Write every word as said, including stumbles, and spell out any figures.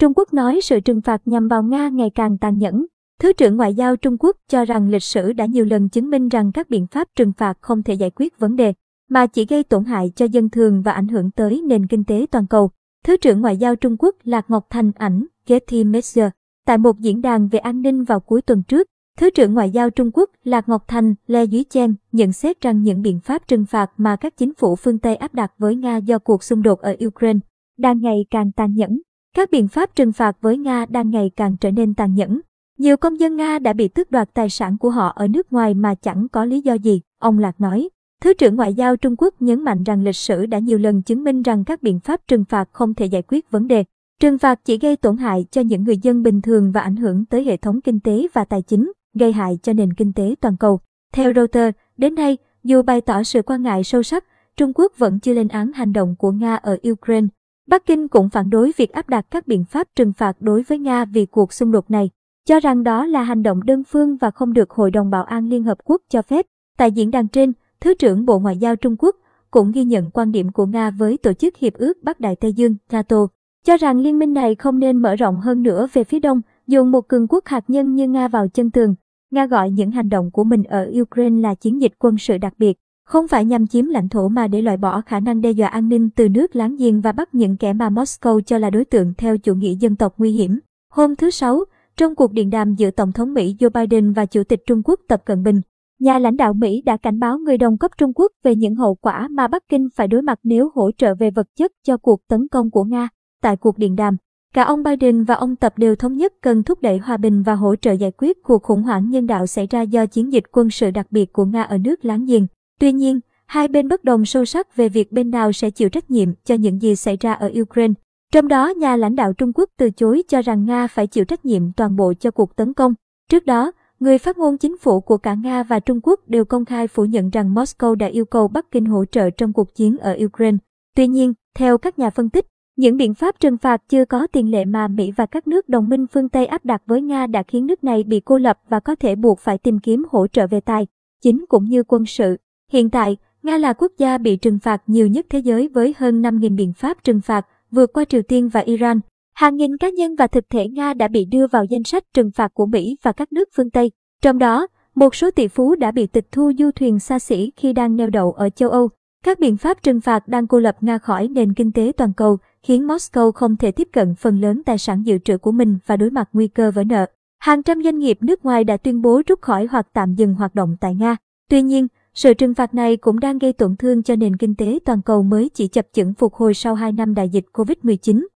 Trung Quốc nói sự trừng phạt nhằm vào Nga ngày càng tàn nhẫn. Thứ trưởng Ngoại giao Trung Quốc cho rằng lịch sử đã nhiều lần chứng minh rằng các biện pháp trừng phạt không thể giải quyết vấn đề, mà chỉ gây tổn hại cho dân thường và ảnh hưởng tới nền kinh tế toàn cầu. Thứ trưởng Ngoại giao Trung Quốc Lạc Ngọc Thành ảnh Getty Measure. Tại một diễn đàn về an ninh vào cuối tuần trước, Thứ trưởng Ngoại giao Trung Quốc Lạc Ngọc Thành Lê Duy Chen nhận xét rằng những biện pháp trừng phạt mà các chính phủ phương Tây áp đặt với Nga do cuộc xung đột ở Ukraine đang ngày càng tàn nhẫn. Các biện pháp trừng phạt với Nga đang ngày càng trở nên tàn nhẫn. Nhiều công dân Nga đã bị tước đoạt tài sản của họ ở nước ngoài mà chẳng có lý do gì, ông Lạc nói. Thứ trưởng Ngoại giao Trung Quốc nhấn mạnh rằng lịch sử đã nhiều lần chứng minh rằng các biện pháp trừng phạt không thể giải quyết vấn đề. Trừng phạt chỉ gây tổn hại cho những người dân bình thường và ảnh hưởng tới hệ thống kinh tế và tài chính, gây hại cho nền kinh tế toàn cầu. Theo Reuters, đến nay, dù bày tỏ sự quan ngại sâu sắc, Trung Quốc vẫn chưa lên án hành động của Nga ở Ukraine. Bắc Kinh cũng phản đối việc áp đặt các biện pháp trừng phạt đối với Nga vì cuộc xung đột này, cho rằng đó là hành động đơn phương và không được Hội đồng Bảo an Liên Hợp Quốc cho phép. Tại diễn đàn trên, Thứ trưởng Bộ Ngoại giao Trung Quốc cũng ghi nhận quan điểm của Nga với Tổ chức Hiệp ước Bắc Đại Tây Dương NATO, cho rằng liên minh này không nên mở rộng hơn nữa về phía đông, dồn một cường quốc hạt nhân như Nga vào chân tường. Nga gọi những hành động của mình ở Ukraine là chiến dịch quân sự đặc biệt, không phải nhằm chiếm lãnh thổ mà để loại bỏ khả năng đe dọa an ninh từ nước láng giềng và bắt những kẻ mà Moscow cho là đối tượng theo chủ nghĩa dân tộc nguy hiểm. Hôm thứ Sáu, trong cuộc điện đàm giữa Tổng thống Mỹ Joe Biden và Chủ tịch Trung Quốc Tập Cận Bình, nhà lãnh đạo Mỹ đã cảnh báo người đồng cấp Trung Quốc về những hậu quả mà Bắc Kinh phải đối mặt nếu hỗ trợ về vật chất cho cuộc tấn công của Nga. Tại cuộc điện đàm, cả ông Biden và ông Tập đều thống nhất cần thúc đẩy hòa bình và hỗ trợ giải quyết cuộc khủng hoảng nhân đạo xảy ra do chiến dịch quân sự đặc biệt của Nga ở nước láng giềng. Tuy nhiên, hai bên bất đồng sâu sắc về việc bên nào sẽ chịu trách nhiệm cho những gì xảy ra ở Ukraine. Trong đó, nhà lãnh đạo Trung Quốc từ chối cho rằng Nga phải chịu trách nhiệm toàn bộ cho cuộc tấn công. Trước đó, người phát ngôn chính phủ của cả Nga và Trung Quốc đều công khai phủ nhận rằng Moscow đã yêu cầu Bắc Kinh hỗ trợ trong cuộc chiến ở Ukraine. Tuy nhiên, theo các nhà phân tích, những biện pháp trừng phạt chưa có tiền lệ mà Mỹ và các nước đồng minh phương Tây áp đặt với Nga đã khiến nước này bị cô lập và có thể buộc phải tìm kiếm hỗ trợ về tài chính cũng như quân sự. Hiện tại, Nga là quốc gia bị trừng phạt nhiều nhất thế giới với hơn năm nghìn biện pháp trừng phạt, vượt qua Triều Tiên và Iran. Hàng nghìn cá nhân và thực thể Nga đã bị đưa vào danh sách trừng phạt của Mỹ và các nước phương Tây. Trong đó, một số tỷ phú đã bị tịch thu du thuyền xa xỉ khi đang neo đậu ở châu Âu. Các biện pháp trừng phạt đang cô lập Nga khỏi nền kinh tế toàn cầu, khiến Moscow không thể tiếp cận phần lớn tài sản dự trữ của mình và đối mặt nguy cơ vỡ nợ. Hàng trăm doanh nghiệp nước ngoài đã tuyên bố rút khỏi hoặc tạm dừng hoạt động tại Nga. Tuy nhiên, sự trừng phạt này cũng đang gây tổn thương cho nền kinh tế toàn cầu mới chỉ chập chững phục hồi sau hai năm đại dịch covid mười chín.